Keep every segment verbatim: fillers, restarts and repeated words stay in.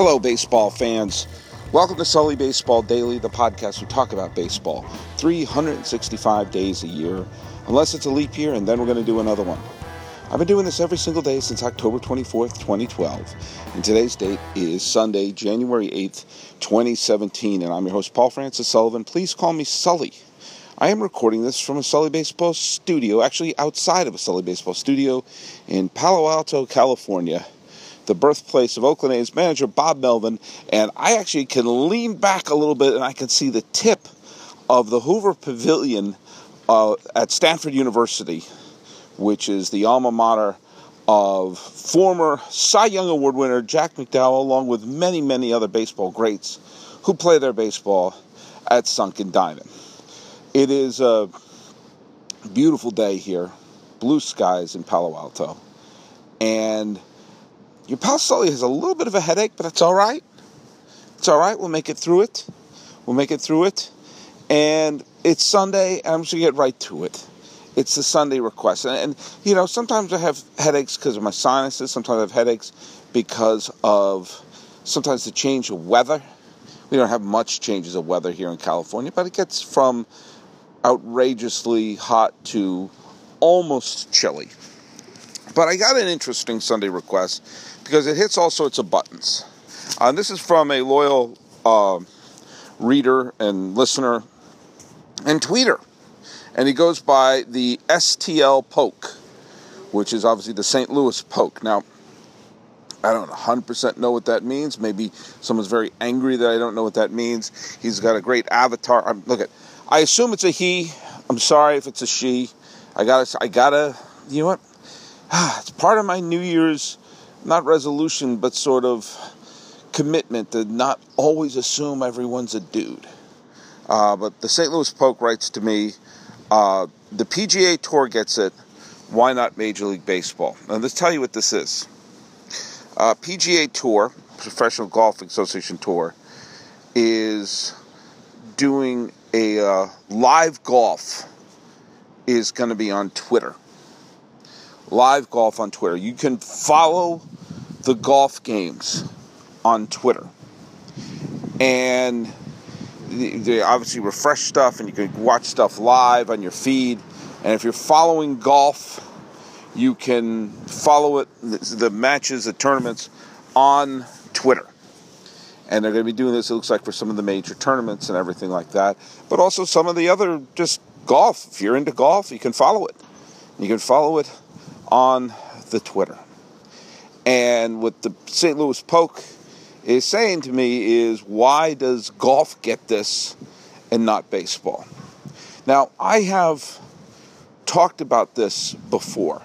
Hello, baseball fans. Welcome to Sully Baseball Daily, the podcast we talk about baseball three hundred sixty-five days a year, unless it's a leap year, and then we're going to do another one. I've been doing this every single day since October twenty-fourth, twenty twelve, and today's date is Sunday, January eighth, twenty seventeen, and I'm your host, Paul Francis Sullivan. Please call me Sully. I am recording this from a Sully Baseball studio, actually outside of a Sully Baseball studio in Palo Alto, California, the birthplace of Oakland A's manager Bob Melvin, and I actually can lean back a little bit and I can see the tip of the Hoover Pavilion uh, at Stanford University, which is the alma mater of former Cy Young Award winner Jack McDowell, along with many, many other baseball greats who play their baseball at Sunken Diamond. It is a beautiful day here, blue skies in Palo Alto, and your pal Sully has a little bit of a headache, but that's all right. It's all right. We'll make it through it. We'll make it through it. And it's Sunday, and I'm just going to get right to it. It's the Sunday request. And, and you know, sometimes I have headaches because of my sinuses. Sometimes I have headaches because of sometimes the change of weather. We don't have much changes of weather here in California, but it gets from outrageously hot to almost chilly. But I got an interesting Sunday request because it hits all sorts of buttons. Uh, this is from a loyal uh, reader and listener and tweeter. And he goes by the S T L Poke, which is obviously the Saint Louis Poke. Now, I don't one hundred percent know what that means. Maybe someone's very angry that I don't know what that means. He's got a great avatar. I'm, look at, I assume it's a he. I'm sorry if it's a she. I gotta, I gotta, you know what? It's part of my New Year's, not resolution, but sort of commitment to not always assume everyone's a dude. Uh, but the Saint Louis Poke writes to me, uh, the P G A Tour gets it, why not Major League Baseball? And let's tell you what this is. Uh, P G A Tour, Professional Golf Association Tour, is doing a uh, live golf is going to be on Twitter. Live golf on Twitter. You can follow the golf games on Twitter. And they obviously refresh stuff, and you can watch stuff live on your feed. And if you're following golf, you can follow it, the matches, the tournaments, on Twitter. And they're going to be doing this, it looks like, for some of the major tournaments and everything like that. But also some of the other just golf. If you're into golf, you can follow it. You can follow it on the Twitter. And what the Saint Louis Poke is saying to me is, why does golf get this and not baseball? Now, I have talked about this before.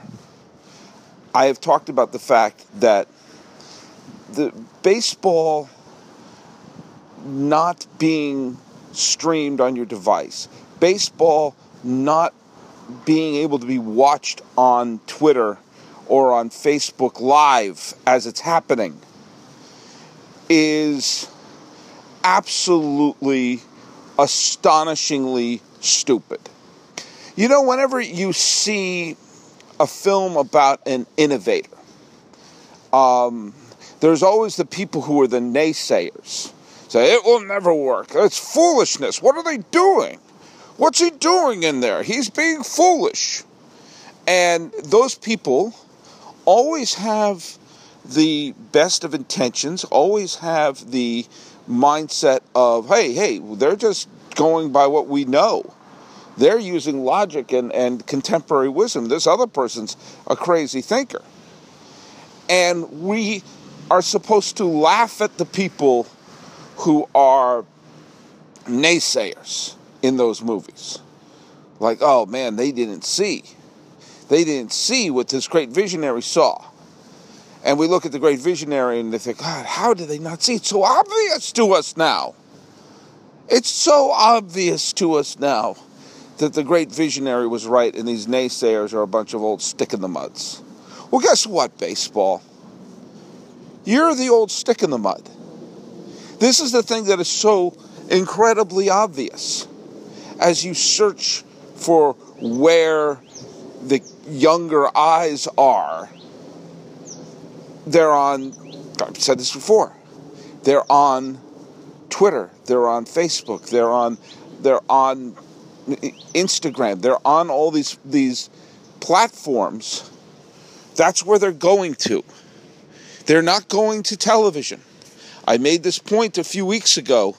I have talked about the fact that the baseball not being streamed on your device, baseball not being able to be watched on Twitter or on Facebook Live as it's happening is absolutely astonishingly stupid. You know, whenever you see a film about an innovator, um, there's always the people who are the naysayers. Say, it will never work. It's foolishness. What are they doing? What's he doing in there? He's being foolish. And those people always have the best of intentions, always have the mindset of, hey, hey, they're just going by what we know. They're using logic and, and contemporary wisdom. This other person's a crazy thinker. And we are supposed to laugh at the people who are naysayers in those movies. Like, oh man, they didn't see. They didn't see what this great visionary saw. And we look at the great visionary and they think, God, how did they not see? It's so obvious to us now. It's so obvious to us now that the great visionary was right and these naysayers are a bunch of old stick-in-the-muds. Well, guess what, baseball? You're the old stick-in-the-mud. This is the thing that is so incredibly obvious. As you search for where the younger eyes are, they're on, I've said this before, They're on Twitter. They're on Facebook. They're on they're on Instagram. They're on all these these platforms. That's where they're going to. They're not going to television. I made this point a few weeks ago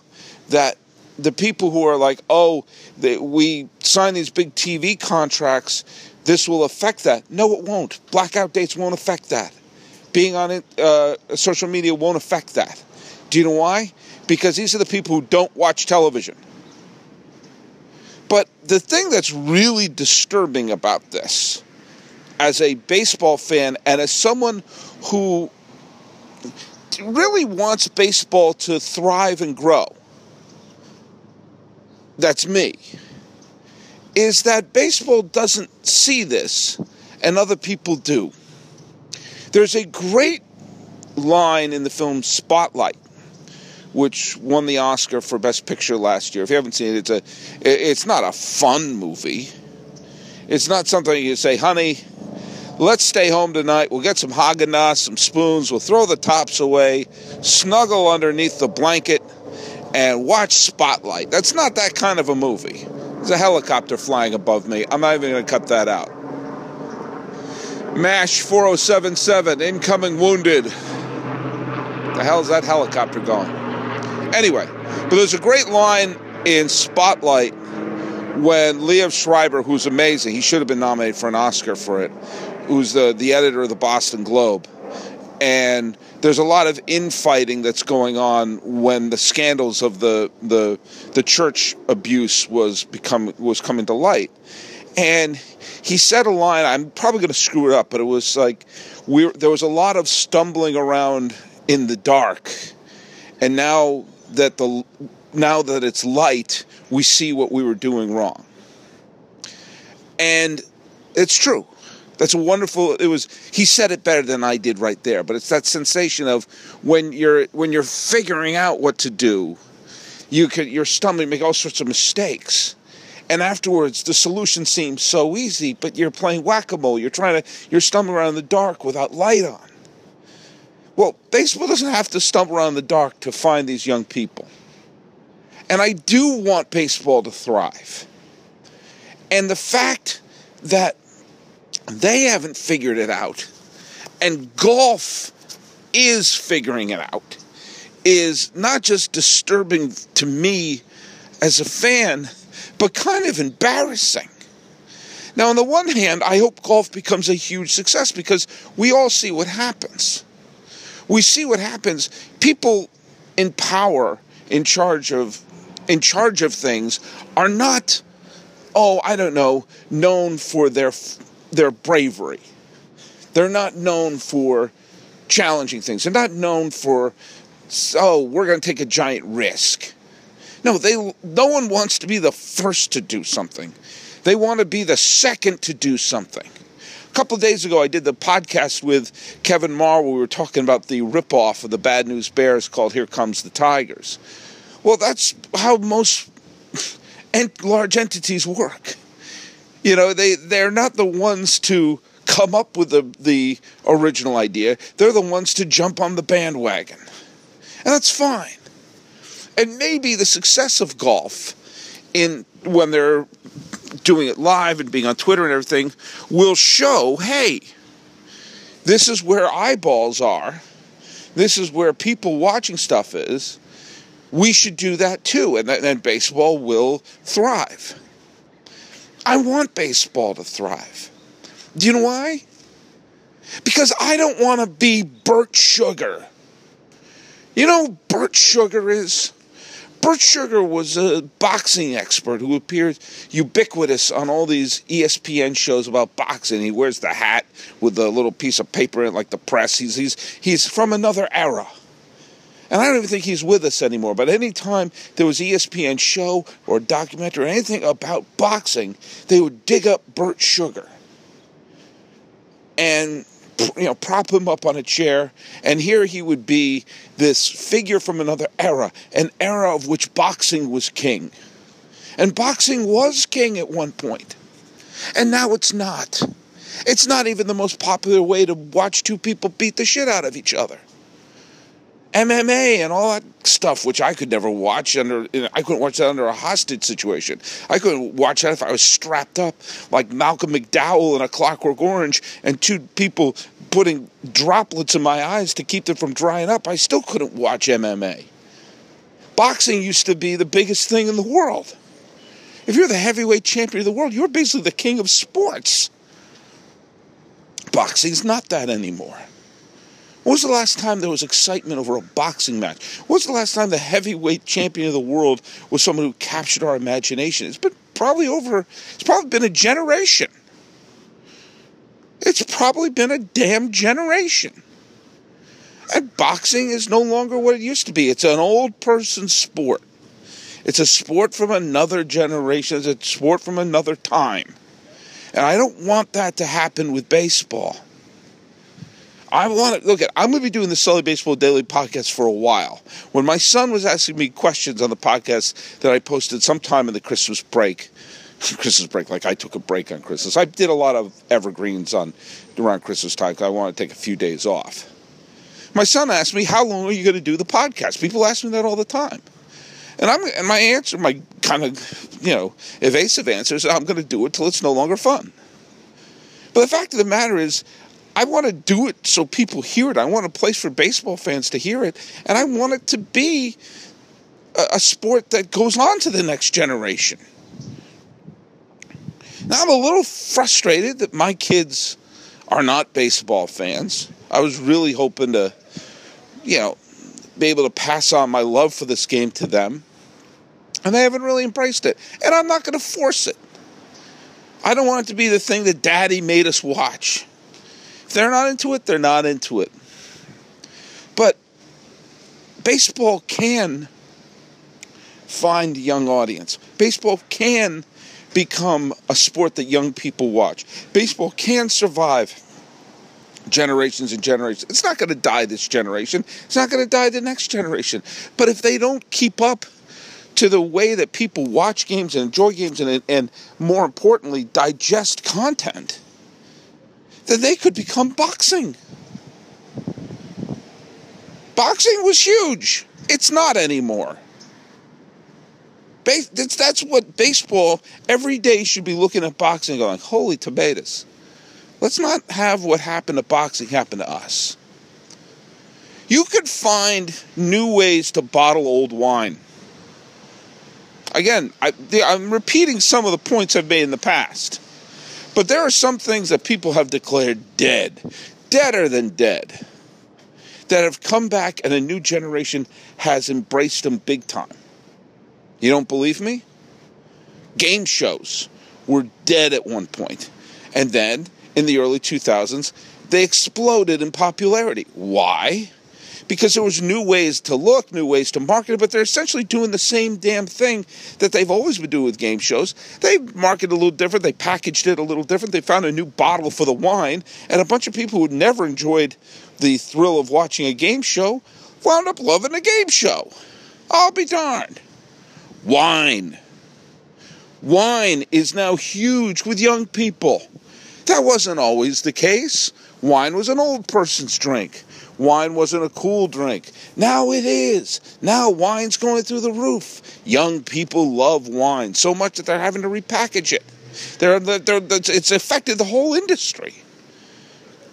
that the people who are like, oh, they, we sign these big T V contracts, this will affect that. No, it won't. Blackout dates won't affect that. Being on uh, social media won't affect that. Do you know why? Because these are the people who don't watch television. But the thing that's really disturbing about this, as a baseball fan and as someone who really wants baseball to thrive and grow, that's me, is that baseball doesn't see this and other people do. There's a great line in the film Spotlight, which won the Oscar for Best Picture last year. If you haven't seen it, it's a it's not a fun movie. It's not something you say, honey, let's stay home tonight. We'll get some Häagen-Dazs, some spoons. We'll throw the tops away, snuggle underneath the blanket, and watch Spotlight. That's not that kind of a movie. There's a helicopter flying above me. I'm not even going to cut that out. MASH forty seventy-seven, incoming wounded. The hell's that helicopter going? Anyway, but there's a great line in Spotlight when Liev Schreiber, who's amazing, he should have been nominated for an Oscar for it, who's the, the editor of the Boston Globe, and there's a lot of infighting that's going on when the scandals of the the, the church abuse was become was coming to light. And he said a line, I'm probably going to screw it up, but it was like, we there was a lot of stumbling around in the dark, and now that the now that it's light, we see what we were doing wrong. And it's true. That's a wonderful, it was, he said it better than I did right there, but it's that sensation of when you're, when you're figuring out what to do, you can, you're stumbling, make all sorts of mistakes. And afterwards, the solution seems so easy, but you're playing whack-a-mole. You're trying to, you're stumbling around in the dark without light on. Well, baseball doesn't have to stumble around in the dark to find these young people. And I do want baseball to thrive. And the fact that they haven't figured it out, and golf is figuring it out, is not just disturbing to me as a fan, but kind of embarrassing. Now, on the one hand, I hope golf becomes a huge success because we all see what happens. We see what happens. People in power, in charge of, in charge of things, are not, oh, I don't know, known for their their bravery. They're not known for challenging things. They're not known for, oh, we're going to take a giant risk. No, they. No one wants to be the first to do something. They want to be the second to do something. A couple of days ago, I did the podcast with Kevin Marr where we were talking about the ripoff of the Bad News Bears called Here Comes the Tigers. Well, that's how most ent- large entities work. You know, they, they're not the ones to come up with the, the original idea. They're the ones to jump on the bandwagon. And that's fine. And maybe the success of golf, in when they're doing it live and being on Twitter and everything, will show, hey, this is where eyeballs are. This is where people watching stuff is. We should do that too, and then baseball will thrive. I want baseball to thrive. Do you know why? Because I don't want to be Bert Sugar. You know who Bert Sugar is? Bert Sugar was a boxing expert who appeared ubiquitous on all these E S P N shows about boxing. He wears the hat with the little piece of paper in it, like the press. He's he's he's from another era. And I don't even think he's with us anymore. But any time there was an E S P N show or documentary or anything about boxing, they would dig up Bert Sugar and, you know, prop him up on a chair, and here he would be this figure from another era, an era of which boxing was king. And boxing was king at one point. And now it's not. It's not even the most popular way to watch two people beat the shit out of each other. M M A and all that stuff, which I could never watch under. I couldn't watch that under a hostage situation. I couldn't watch that if I was strapped up like Malcolm McDowell in A Clockwork Orange and two people putting droplets in my eyes to keep them from drying up. I still couldn't watch M M A. Boxing used to be the biggest thing in the world. If you're the heavyweight champion of the world, you're basically the king of sports. Boxing's not that anymore. When was the last time there was excitement over a boxing match? When was the last time the heavyweight champion of the world was someone who captured our imagination? It's been probably over, it's probably been a generation. It's probably been a damn generation. And boxing is no longer what it used to be. It's an old person sport. It's a sport from another generation. It's a sport from another time. And I don't want that to happen with baseball. I want to look at. I'm going to be doing the Sully Baseball Daily podcast for a while. When my son was asking me questions on the podcast that I posted sometime in the Christmas break, Christmas break, like I took a break on Christmas. I did a lot of evergreens on around Christmas time because I wanted to take a few days off. My son asked me, "How long are you going to do the podcast?" People ask me that all the time, and I'm and my answer, my kind of you know evasive answer is, "I'm going to do it till it's no longer fun." But the fact of the matter is, I want to do it so people hear it. I want a place for baseball fans to hear it. And I want it to be a, a sport that goes on to the next generation. Now, I'm a little frustrated that my kids are not baseball fans. I was really hoping to, you know, be able to pass on my love for this game to them. And they haven't really embraced it. And I'm not going to force it. I don't want it to be the thing that Daddy made us watch. They're not into it, they're not into it. But baseball can find young audience. Baseball can become a sport that young people watch. Baseball can survive generations and generations. It's not going to die this generation. It's not going to die the next generation. But if they don't keep up to the way that people watch games and enjoy games and, and more importantly, digest content, then they could become boxing. Boxing was huge. It's not anymore. Base, that's, that's what baseball every day should be looking at boxing going, holy tomatoes. Let's not have what happened to boxing happen to us. You could find new ways to bottle old wine. Again, I, I'm repeating some of the points I've made in the past. But there are some things that people have declared dead, deader than dead, that have come back and a new generation has embraced them big time. You don't believe me? Game shows were dead at one point. And then, in the early two thousands, they exploded in popularity. Why? Because there was new ways to look, new ways to market it, but they're essentially doing the same damn thing that they've always been doing with game shows. They marketed a little different. They packaged it a little different. They found a new bottle for the wine, and a bunch of people who never enjoyed the thrill of watching a game show wound up loving a game show. I'll be darned. Wine. Wine is now huge with young people. That wasn't always the case. Wine was an old person's drink. Wine wasn't a cool drink. Now it is. Now wine's going through the roof. Young people love wine so much that they're having to repackage it. They're, they're, it's affected the whole industry.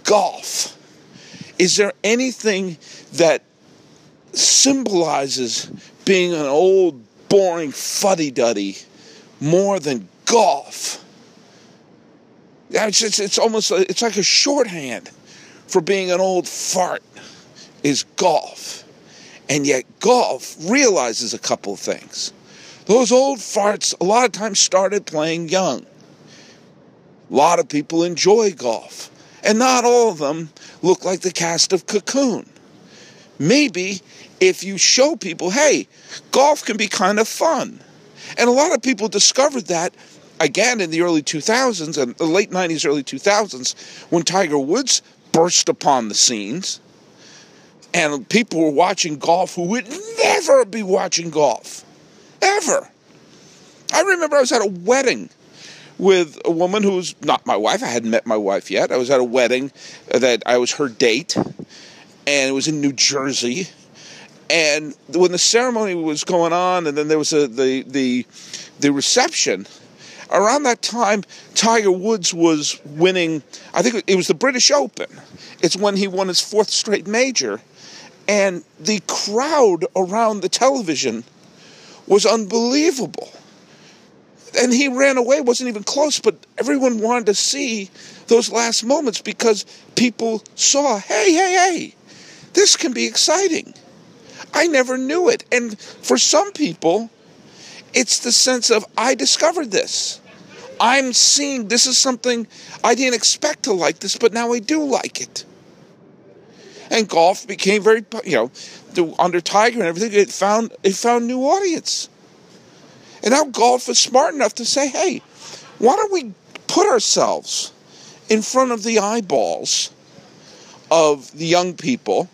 Golf. Is there anything that symbolizes being an old, boring fuddy-duddy more than golf? It's, it's, it's almost it's like a shorthand for being an old fart. Is golf. And yet golf realizes a couple of things. Those old farts a lot of times started playing young. A lot of people enjoy golf. And not all of them look like the cast of Cocoon. Maybe if you show people, hey, golf can be kind of fun. And a lot of people discovered that again in the early two thousands and the late nineties, early two thousands when Tiger Woods burst upon the scenes. And people were watching golf who would never be watching golf. Ever. I remember I was at a wedding with a woman who was not my wife. I hadn't met my wife yet. I was at a wedding that I was her date. And it was in New Jersey. And when the ceremony was going on, and then there was a, the the the reception. Around that time, Tiger Woods was winning, I think it was the British Open. It's when he won his fourth straight major. And the crowd around the television was unbelievable. And he ran away, wasn't even close, but everyone wanted to see those last moments because people saw, hey, hey, hey, this can be exciting. I never knew it. And for some people, it's the sense of, I discovered this. I'm seeing this is something I didn't expect to like this, but now I do like it. And golf became very, you know, under Tiger and everything, it found it found new audience. And now golf is smart enough to say, hey, why don't we put ourselves in front of the eyeballs of the young people,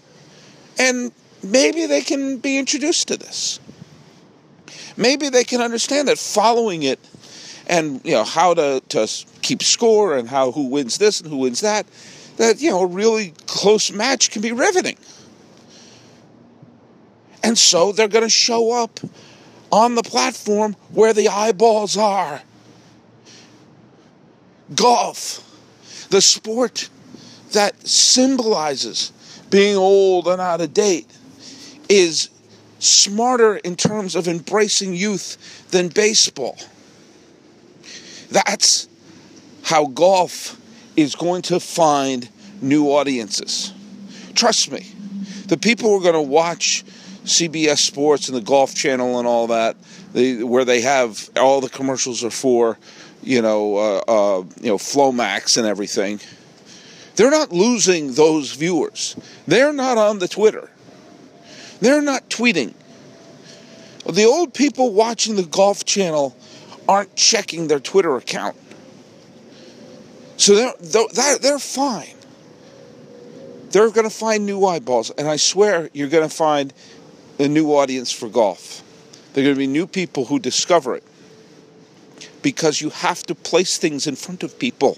and maybe they can be introduced to this. Maybe they can understand that following it and, you know, how to, to keep score and how who wins this and who wins that, that, you know, a really close match can be riveting. And so they're going to show up on the platform where the eyeballs are. Golf, the sport that symbolizes being old and out of date, is smarter in terms of embracing youth than baseball. That's how golf is going to find new audiences. Trust me, the people who are going to watch C B S Sports and the Golf Channel and all that, they, where they have all the commercials are for, you know, uh, uh, you know, Flomax and everything. They're not losing those viewers. They're not on the Twitter. They're not tweeting. The old people watching the Golf Channel aren't checking their Twitter account. So they're, they're fine. They're going to find new eyeballs. And I swear you're going to find a new audience for golf. There are going to be new people who discover it. Because you have to place things in front of people.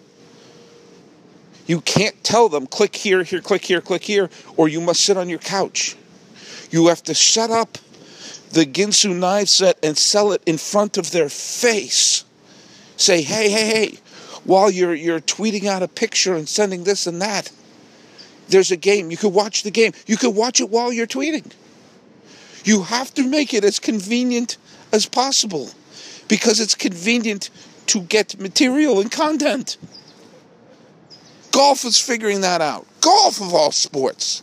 You can't tell them, click here, here, click here, click here, or you must sit on your couch. You have to set up the Ginsu knife set and sell it in front of their face. Say, hey, hey, hey, while you're you're tweeting out a picture and sending this and that, there's a game. You could watch the game. You could watch it while you're tweeting. You have to make it as convenient as possible because it's convenient to get material and content. Golf is figuring that out. Golf of all sports.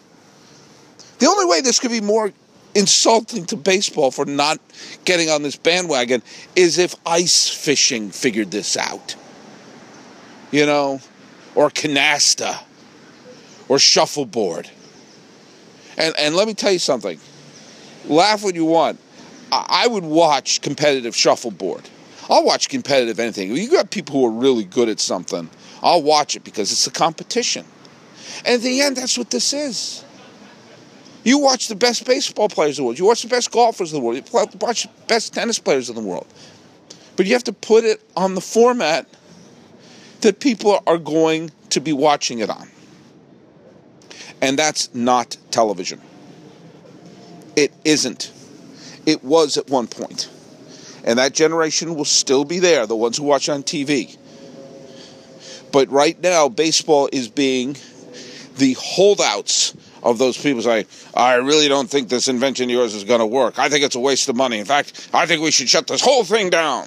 The only way this could be more insulting to baseball for not getting on this bandwagon is if ice fishing figured this out. You know, or canasta, or shuffleboard. And and let me tell you something. Laugh what you want. I, I would watch competitive shuffleboard. I'll watch competitive anything. You got people who are really good at something. I'll watch it because it's a competition. And at the end, that's what this is. You watch the best baseball players in the world. You watch the best golfers in the world. You watch the best tennis players in the world. But you have to put it on the format that people are going to be watching it on. And that's not television. It isn't. It was at one point. And that generation will still be there, the ones who watch on T V. But right now, baseball is being the holdouts of those people say, I really don't think this invention of yours is going to work. I think it's a waste of money. In fact, I think we should shut this whole thing down.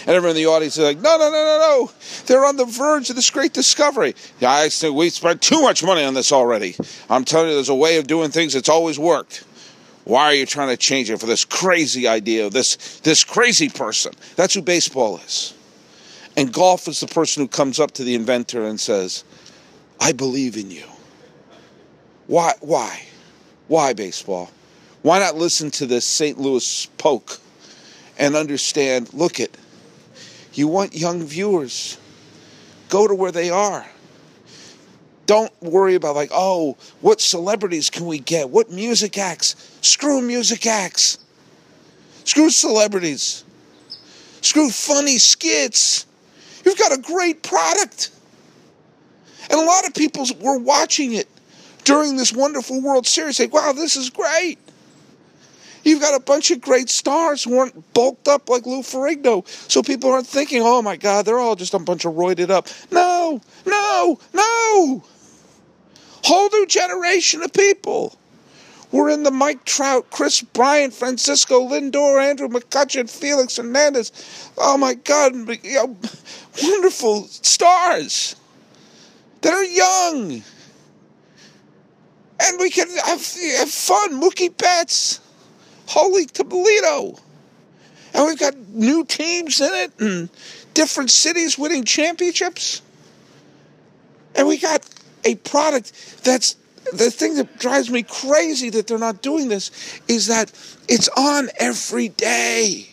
And everyone in the audience is like, no, no, no, no, no. They're on the verge of this great discovery. I think we spent too much money on this already. I'm telling you, there's a way of doing things that's always worked. Why are you trying to change it for this crazy idea of this, this crazy person? That's who baseball is. And golf is the person who comes up to the inventor and says, I believe in you. Why, why, why baseball? Why not listen to this Saint Louis Poke and understand, look it, you want young viewers. Go to where they are. Don't worry about like, oh, what celebrities can we get? What music acts? Screw music acts. Screw celebrities. Screw funny skits. You've got a great product. And a lot of people were watching it during this wonderful World Series, say, wow, this is great. You've got a bunch of great stars who aren't bulked up like Lou Ferrigno. So people aren't thinking, oh, my God, they're all just a bunch of roided up. No, no, no. Whole new generation of people. We're in the Mike Trout, Chris Bryant, Francisco Lindor, Andrew McCutchen, Felix Hernandez. Oh, my God, you know, wonderful stars that are young. And we can have, have fun. Mookie Betts. Holy Toledo. And we've got new teams in it and different cities winning championships. And we got a product that's the thing that drives me crazy that they're not doing this is that it's on every day.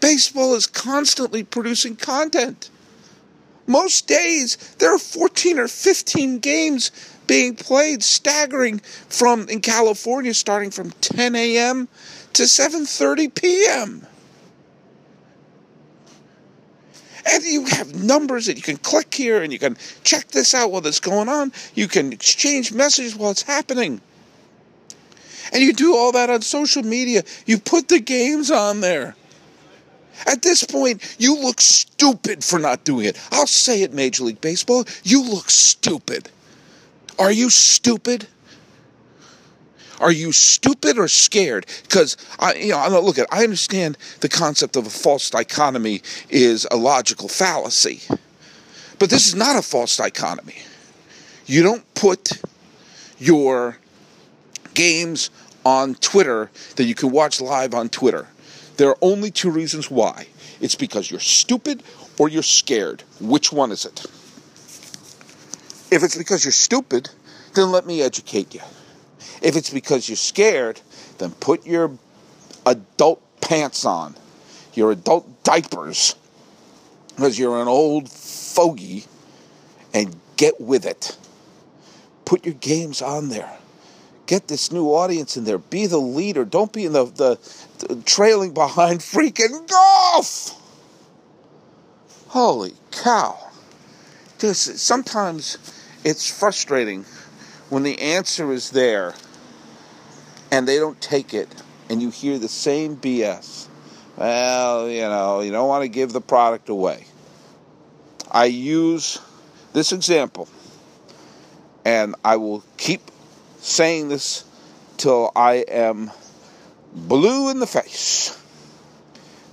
Baseball is constantly producing content. Most days, there are fourteen or fifteen games being played, staggering from, in California, starting from ten a.m. to seven thirty p.m. And you have numbers that you can click here, and you can check this out while it's going on. You can exchange messages while it's happening. And you do all that on social media. You put the games on there. At this point, you look stupid for not doing it. I'll say it, Major League Baseball. You look stupid. Are you stupid? Are you stupid or scared? Because, you know, look, at I understand the concept of a false dichotomy is a logical fallacy. But this is not a false dichotomy. You don't put your games on Twitter that you can watch live on Twitter. There are only two reasons why. It's because you're stupid or you're scared. Which one is it? If it's because you're stupid, then let me educate you. If it's because you're scared, then put your adult pants on, your adult diapers, because you're an old fogey, and get with it. Put your games on there. Get this new audience in there. Be the leader. Don't be in the, the, the trailing behind freaking golf. Holy cow. This is, sometimes it's frustrating when the answer is there and they don't take it and you hear the same B S. Well, you know, you don't want to give the product away. I use this example, and I will keep saying this till I am blue in the face.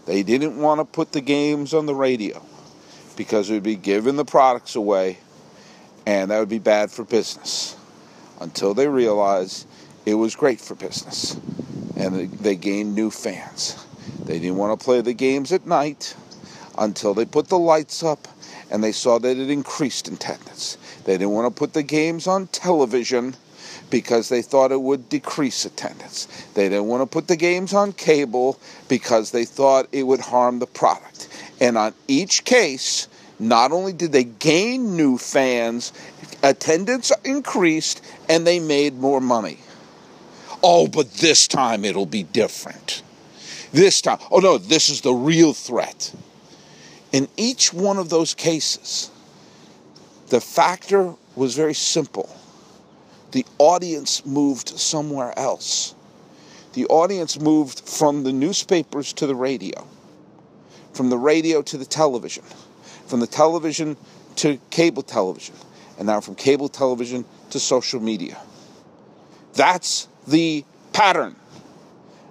They didn't want to put the games on the radio because it would be giving the products away, and that would be bad for business, until they realized it was great for business and they gained new fans. They didn't want to play the games at night until they put the lights up and they saw that it increased attendance. They didn't want to put the games on television because they thought it would decrease attendance. They didn't want to put the games on cable because they thought it would harm the product. And on each case, not only did they gain new fans, attendance increased, and they made more money. Oh, but this time it'll be different. This time, oh no, this is the real threat. In each one of those cases, the factor was very simple. The audience moved somewhere else. The audience moved from the newspapers to the radio, from the radio to the television, from the television to cable television, and now from cable television to social media. That's the pattern,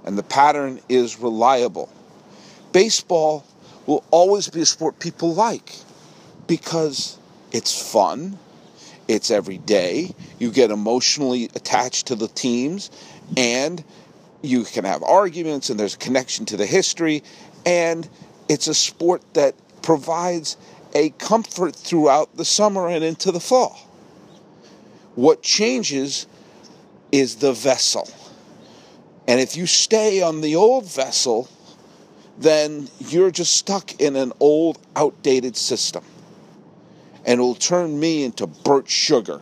and the pattern is reliable. Baseball will always be a sport people like because it's fun. It's every day. You get emotionally attached to the teams, and you can have arguments, and there's a connection to the history, and it's a sport that provides a comfort throughout the summer and into the fall. What changes is the vessel. And if you stay on the old vessel, then you're just stuck in an old, outdated system. And it'll turn me into Bert Sugar.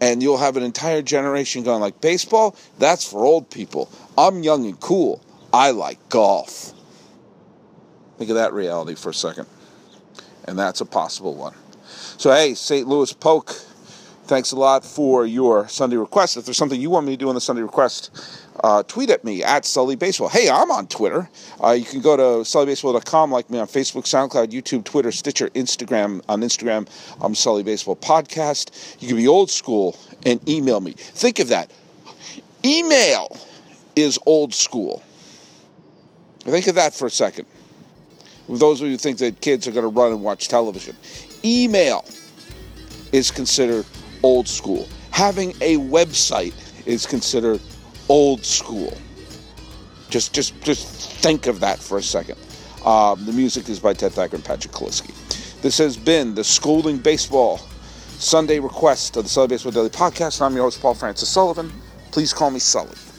And you'll have an entire generation going like, baseball, that's for old people. I'm young and cool. I like golf. Think of that reality for a second. And that's a possible one. So, hey, Saint Louis Poke, Thanks a lot for your Sunday request. If there's something you want me to do on the Sunday request, uh, tweet at me, at Sully Baseball. Hey, I'm on Twitter. Uh, you can go to sully baseball dot com, like me on Facebook, SoundCloud, YouTube, Twitter, Stitcher, Instagram. On Instagram, I'm Sully Baseball Podcast. You can be old school and email me. Think of that. Email is old school. Think of that for a second. Those of you who think that kids are going to run and watch television. Email is considered old school. Having a website is considered old school. Just just, just think of that for a second. Um, the music is by Ted Thacker and Patrick Kalisky. This has been the Schooling Baseball Sunday Request of the Sully Baseball Daily Podcast. I'm your host, Paul Francis Sullivan. Please call me Sully.